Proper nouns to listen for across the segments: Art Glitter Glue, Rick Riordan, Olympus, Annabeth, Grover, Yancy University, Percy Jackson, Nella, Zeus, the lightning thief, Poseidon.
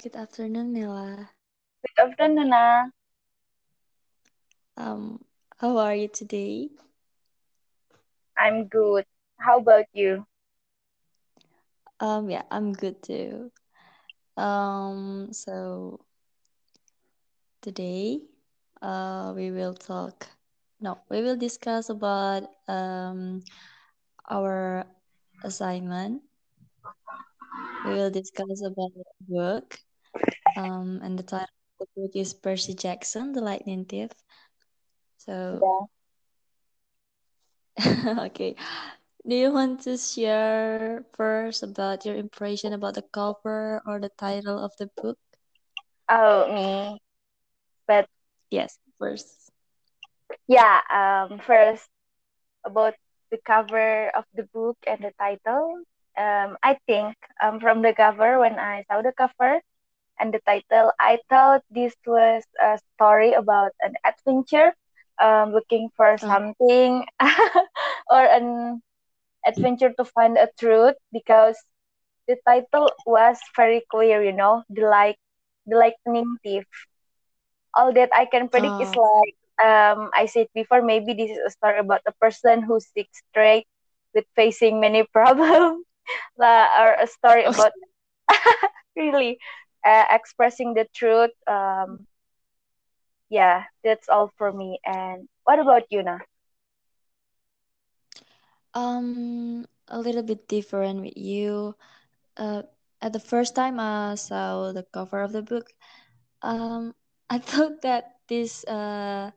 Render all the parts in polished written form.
Good afternoon, Nella. Good afternoon, Nana. How are you today? I'm good. How about you? Yeah, I'm good too. So today, we will discuss about our assignment. We will discuss about the book. And the title of the book is Percy Jackson, the Lightning Thief. So, yeah. Okay. Do you want to share first about your impression about the cover or the title of the book? Oh, me. But yes, first. Yeah. First, about the cover of the book and the title. I think from the cover, when I saw the cover and the title, I thought this was a story about an adventure, looking for something or an adventure to find a truth, because the title was very clear, the lightning thief. All that I can predict is I said before, maybe this is a story about a person who seeks straight with facing many problems, or a story about really expressing the truth. Yeah, that's all for me. And what about you, Na? A little bit different with you. At the first time I saw the cover of the book, I thought that this is a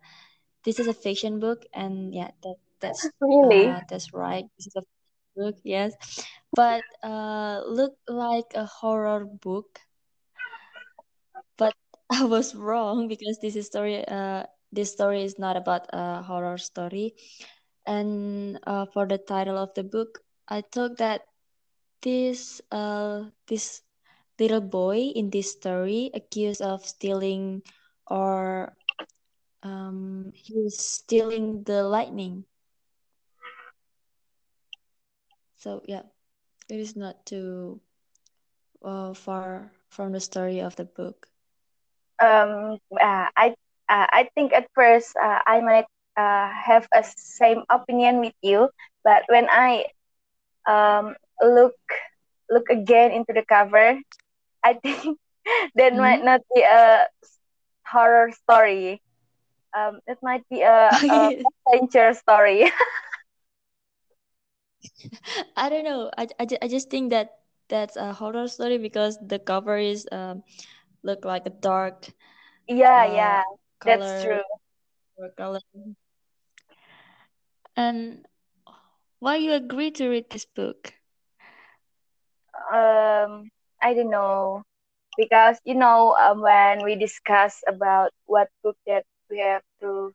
fiction book, and yeah, that's really that's right. This is a fiction book, yes, but looked like a horror book. But I was wrong, because this story is not about a horror story. And for the title of the book, I thought that this little boy in this story accused of stealing, or he was stealing the lightning. So yeah, it is not too far from the story of the book. I think at first I might have a same opinion with you, but when I look again into the cover, I think that might not be a horror story. It might be a adventure story. I don't know. I just think that that's a horror story, because the cover is look like a dark. Yeah, color, that's true. Color. And why you agree to read this book? I don't know, because when we discuss about what book that we have to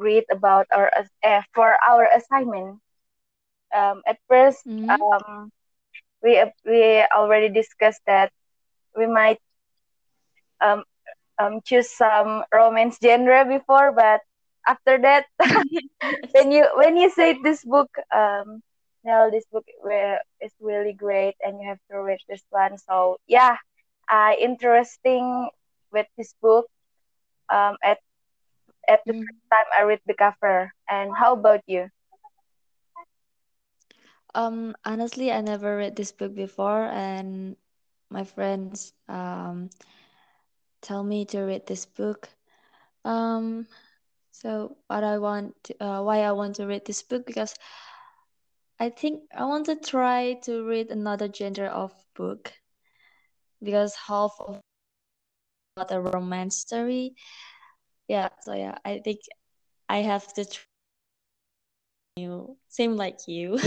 read about our for our assignment. At first, we already discussed that we might choose some romance genre before, but after that, when you say this book, well, this book is really great, and you have to read this one. So yeah, interesting with this book. At the first time I read the cover. And how about you? Honestly, I never read this book before, and my friends tell me to read this book. So why I want to read this book, because I think I want to try to read another genre of book, because half of a romance story. Yeah, so yeah, I think I have to try new, same like you.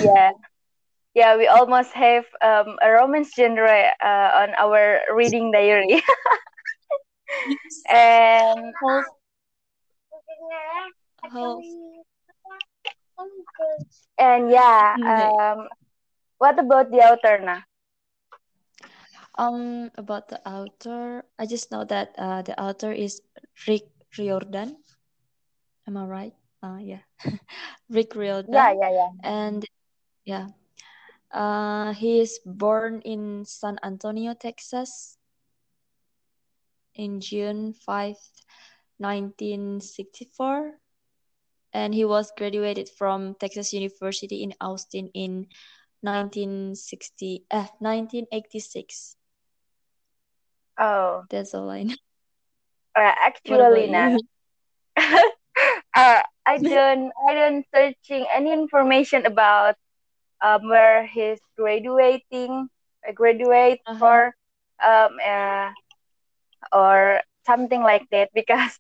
Yeah, we almost have a romance genre on our reading diary. And yeah, what about the author, Na? About the author, I just know that the author is Rick Riordan. Am I right? Yeah. Rick Riordan. Yeah. And yeah, he is born in San Antonio, Texas, in June 5th, 1964. And he was graduated from Texas University in Austin in 1986. Oh. That's all I know. Actually, nah. I don't searching any information about where he's graduate for or something like that, because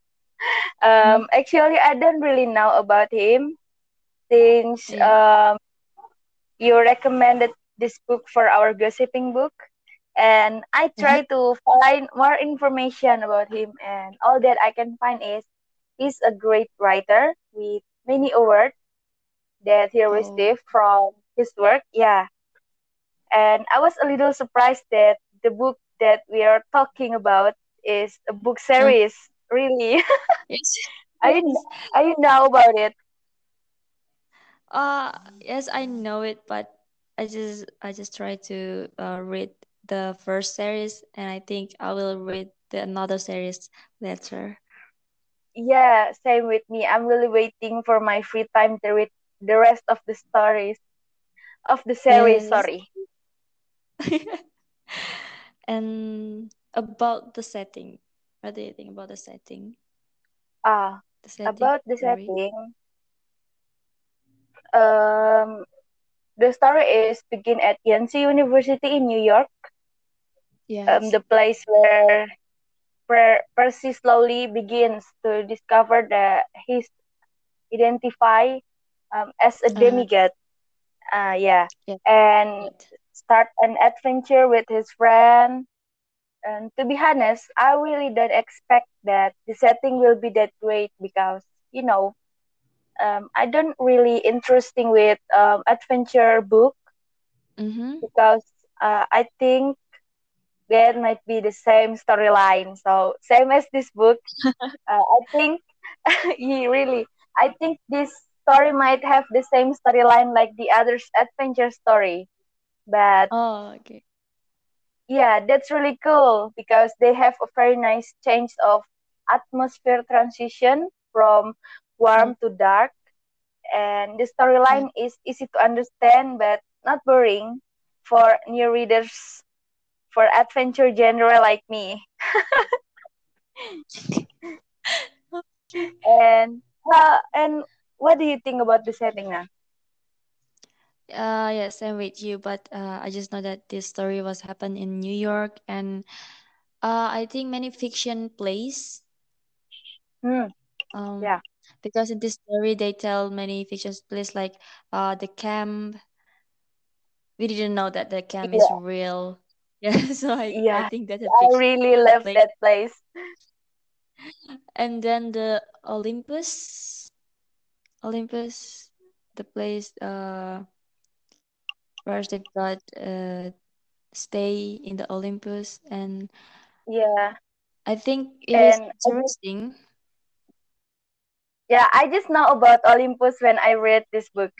actually I don't really know about him since you recommended this book for our gossiping book, and I try to find more information about him, and all that I can find is he's a great writer with many awards that he received from his work. Yeah. And I was a little surprised that the book that we are talking about is a book series. Really? Yes. I know about it. Yes, I know it, but I just try to read the first series, and I think I will read another series later. Yeah, same with me. I'm really waiting for my free time to read the rest of the stories of the series. Yes. Sorry. And about the setting, what do you think about the setting? About the setting. The story is begin at Yancy University in New York. Yes. The place where Percy slowly begins to discover that he's identified as a demigod. And start an adventure with his friend. And to be honest, I really don't expect that the setting will be that great because, I don't really interesting with adventure book because I think that might be the same storyline. So same as this book, I think I think this story might have the same storyline like the other adventure story. But yeah, that's really cool because they have a very nice change of atmosphere transition from warm to dark, and the storyline is easy to understand but not boring for new readers for adventure genre like me. And what do you think about the setting now? Yeah, same with you, but I just know that this story was happened in New York, and I think many fiction plays. Because in this story they tell many fiction plays like the camp. We didn't know that the camp is real. Yeah, so I think that's a fiction. I really love that place. And then the Olympus, the place where they got stay in the Olympus, and I think it is interesting. Yeah, I just know about Olympus when I read this book.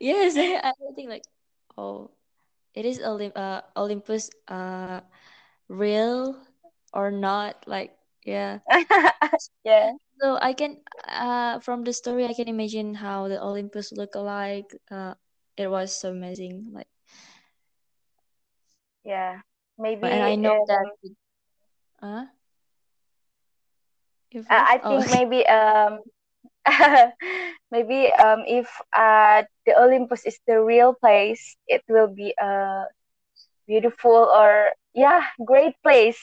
Yes, I think it is Olympus real or not? Like, yeah. Yeah. So I can from the story I can imagine how the Olympus look alike. It was so amazing. Like, yeah, maybe. And I know that. I think maybe if the Olympus is the real place, it will be a beautiful or great place.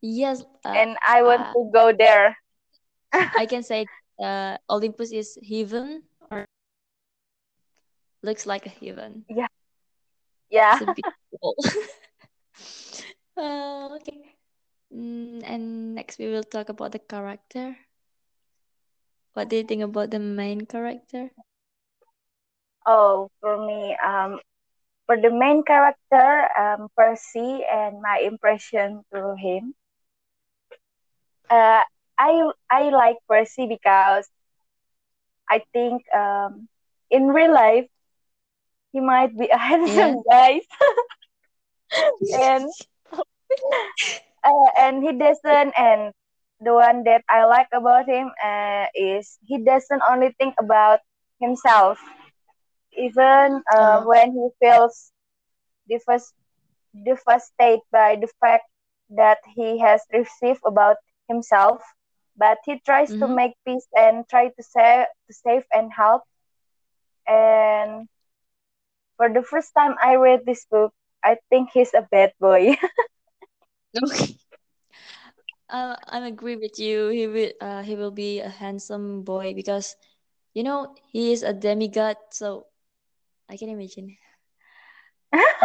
Yes, and I want to go there. I can say Olympus is heaven or looks like a heaven. Yeah. It's beautiful. Okay. And next we will talk about the character. What do you think about the main character? Oh, for me, for the main character, Percy, and my impression to him, I like Percy because I think in real life he might be a handsome guy. And and he doesn't. And the one that I like about him is he doesn't only think about himself, even when he feels devastated by the fact that he has received about himself, but he tries to make peace and try to save and help. And for the first time I read this book, I think he's a bad boy. Okay. I agree with you. He will be a handsome boy because, you know, he is a demigod. So I can imagine.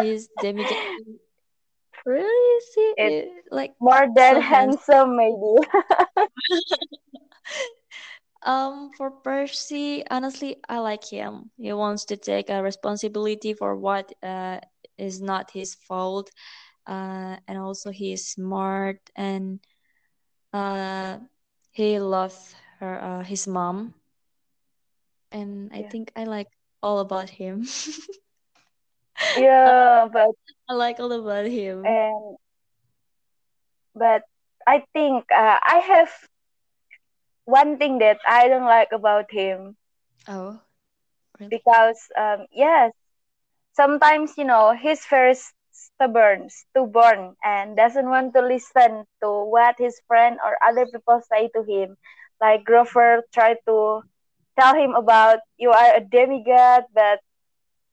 He's demigod. Really, see, like more than so handsome, maybe. For Percy, honestly, I like him. He wants to take a responsibility for what is not his fault, and also he is smart, and he loves her, his mom, and I think I like all about him. Yeah, but I like all about him. And but I think I have one thing that I don't like about him. Oh, really? Because yes, sometimes, you know, he's very stubborn, and doesn't want to listen to what his friend or other people say to him. Like Grover tried to tell him about you are a demigod, but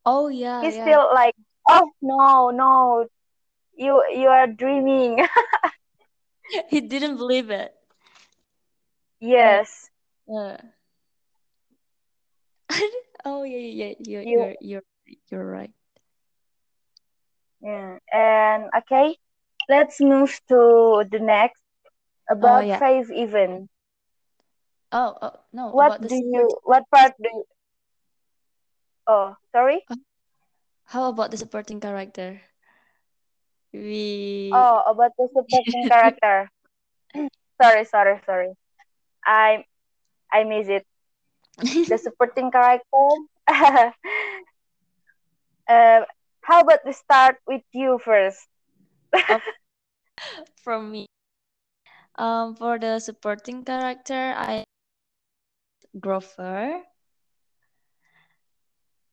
oh yeah, he's still like, oh no, you are dreaming. He didn't believe it. Yes. Oh yeah, you're right. Yeah, and okay, let's move to the next about faith even. Oh no! What part do you? Oh, sorry? How about the supporting character? About the supporting character. Sorry. I miss it. The supporting character. How about we start with you first? From me. For the supporting character, I Grover.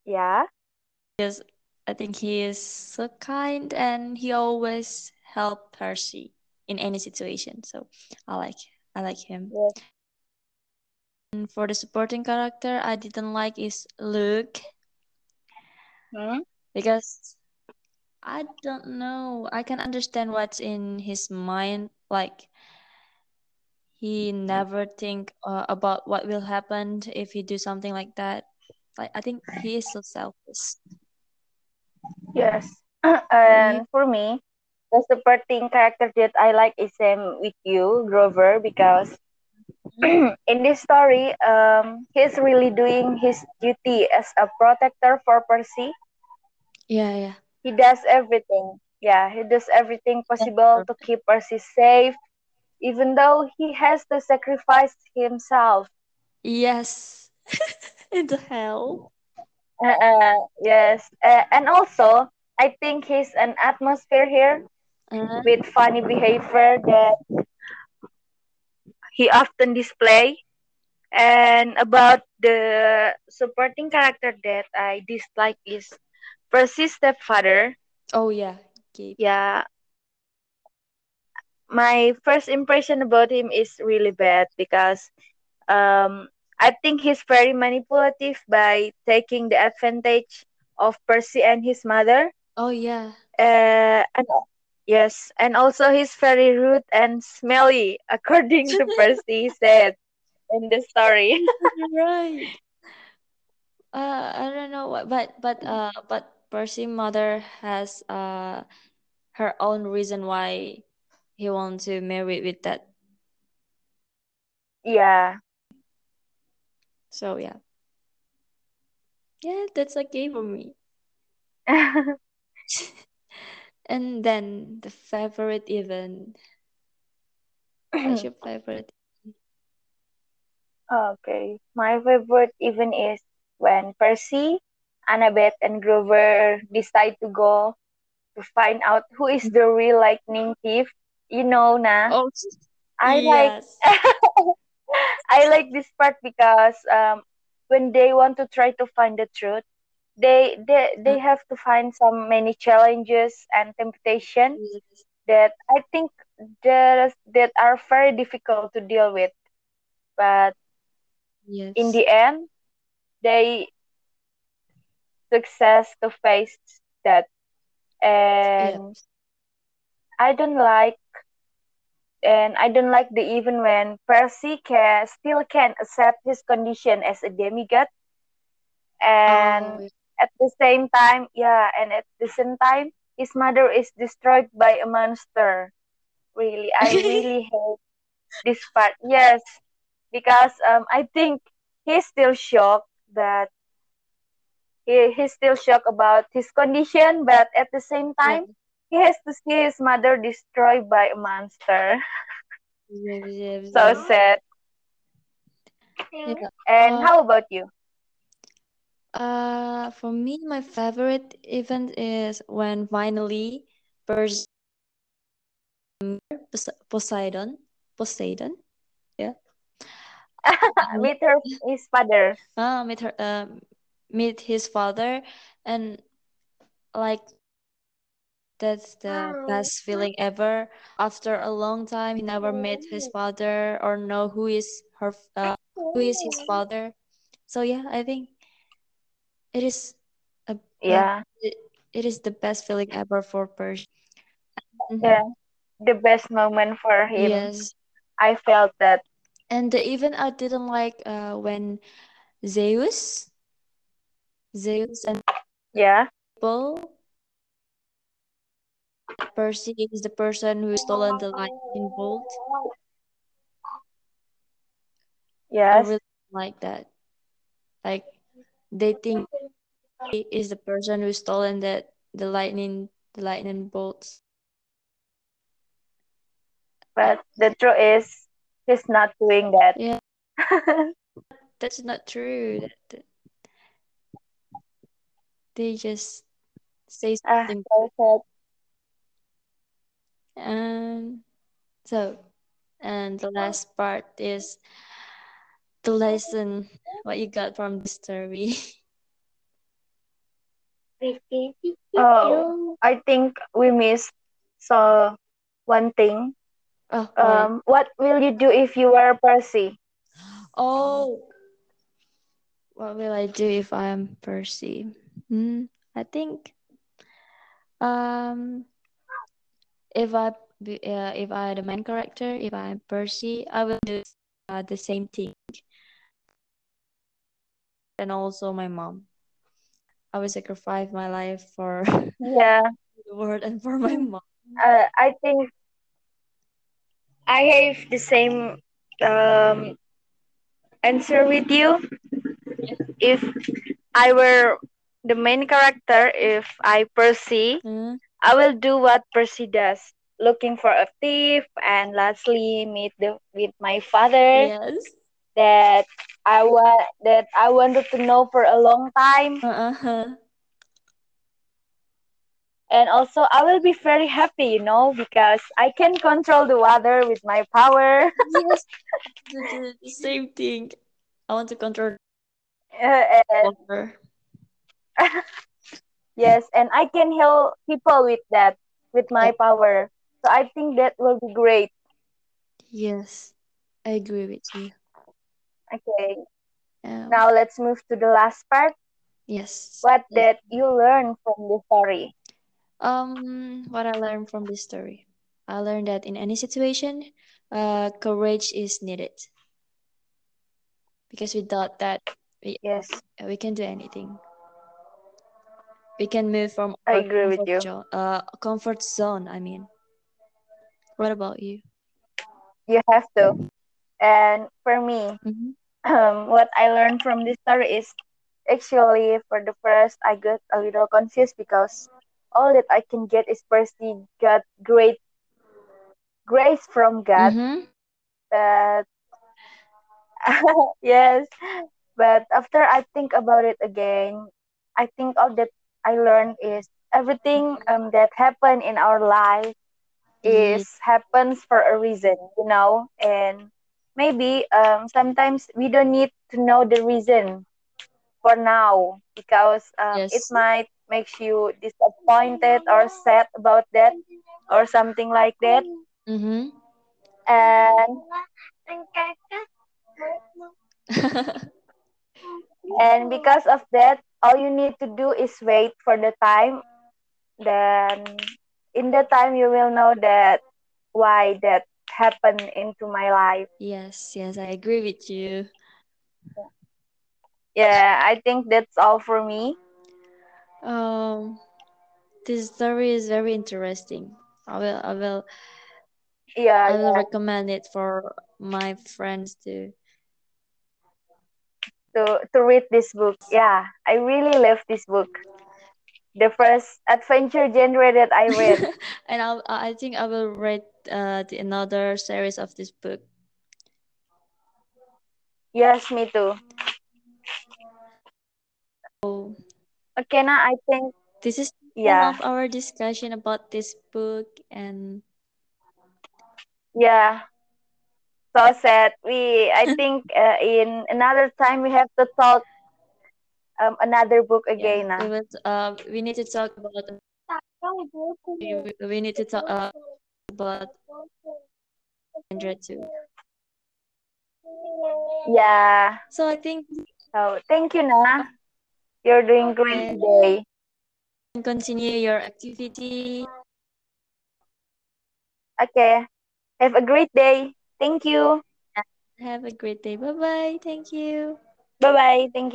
Yeah. Because I think he is so kind, and he always helps Percy in any situation. So I like him. Yes. And for the supporting character I didn't like is Luke. Because I don't know. I can understand what's in his mind. Like he never think about what will happen if he do something like that. Like I think he is so selfish. Yes. For me, the supporting character that I like is same with you, Grover, because in this story, he's really doing his duty as a protector for Percy. Yeah. He does everything. Yeah, he does everything possible to keep Percy safe, even though he has to sacrifice himself. Yes. In the hell. Yes. And also, I think he's an atmosphere here with funny behavior that he often display. And about the supporting character that I dislike is Percy's stepfather. Oh, yeah. Okay. Yeah. My first impression about him is really bad because I think he's very manipulative by taking the advantage of Percy and his mother. Oh, yeah. And yes, and also he's very rude and smelly, according to Percy said in the story. Right. I don't know what, but Percy's mother has her own reason why he wants to marry with that. Yeah. So yeah, that's okay for me. And then the favorite event. What's your favorite? Okay, my favorite event is when Percy, Annabeth, and Grover decide to go to find out who is the real lightning thief You know, nah. Oh, I yes. like I like this part because when they want to try to find the truth, they have to find so many challenges and temptation that I think that are very difficult to deal with. But in the end, they success to face that. And I don't like the even when Percy still can accept his condition as a demigod, and at the same time his mother is destroyed by a monster. Really, I really hate this part. Yes, because I think he's still shocked that he's still shocked about his condition, but at the same time he has to see his mother destroyed by a monster. So sad. And how about you? For me, my favorite event is when finally Poseidon. Yeah. Meet his father, and like that's the best feeling ever. After a long time, he never met his father or know who is his father. So yeah, I think it is it is the best feeling ever for Percy. Yeah, the best moment for him. Yes, I felt that. And the event I didn't like when Zeus and people. Percy is the person who stolen the lightning bolt. Yes. I really like that. Like, they think he is the person who stolen the lightning bolts. But the truth is, he's not doing that. Yeah. That's not true. They just say something. And the last part is the lesson what you got from the story. Oh, I think we missed one thing. Oh, what will you do if you were Percy? Oh, what will I do if I am Percy? I think if I the main character, if I am Percy, I will do the same thing. And also my mom, I will sacrifice my life for the world and for my mom. I think I have the same answer with you. Yeah. If I were the main character, if I Percy, I will do what Percy does, looking for a thief, and lastly meet my father. Yes. That I wanted to know for a long time. And also, I will be very happy, because I can control the water with my power. Yes, the same thing. I want to control water. Yes, and I can help people with my power. So I think that will be great. Yes, I agree with you. Okay. Now let's move to the last part. Yes. What did you learn from the story? What I learned from this story? I learned that in any situation, courage is needed. Because without that, we can do anything. We can move from comfort zone, I mean. What about you? You have to. And for me, what I learned from this story is, actually, for the first, I got a little confused because all that I can get is Percy got great grace from God. But, yes. But after I think about it again, I think all that I learned is everything that happened in our life is happens for a reason, you know, and maybe sometimes we don't need to know the reason for now, because it might makes you disappointed or sad about that or something like that. Mm-hmm. And because of that, all you need to do is wait for the time. Then in the time you will know that why that happened into my life. Yes, I agree with you. Yeah, I think that's all for me. This story is very interesting. I will. Yeah, I will recommend it for my friends too. To read this book. Yeah, I really love this book. The first adventure genre that I read. And I think I will read another series of this book. Yes, me too. Oh. Okay, now I think this is one of our discussion about this book, and yeah, so sad. I think in another time we have to talk another book again. We need to talk about. We need to talk about Andrea too. Yeah. So I think. So thank you, Nana. You're doing great today. Continue your activity. Okay. Have a great day. Thank you. Have a great day. Bye-bye. Thank you. Bye-bye. Thank you.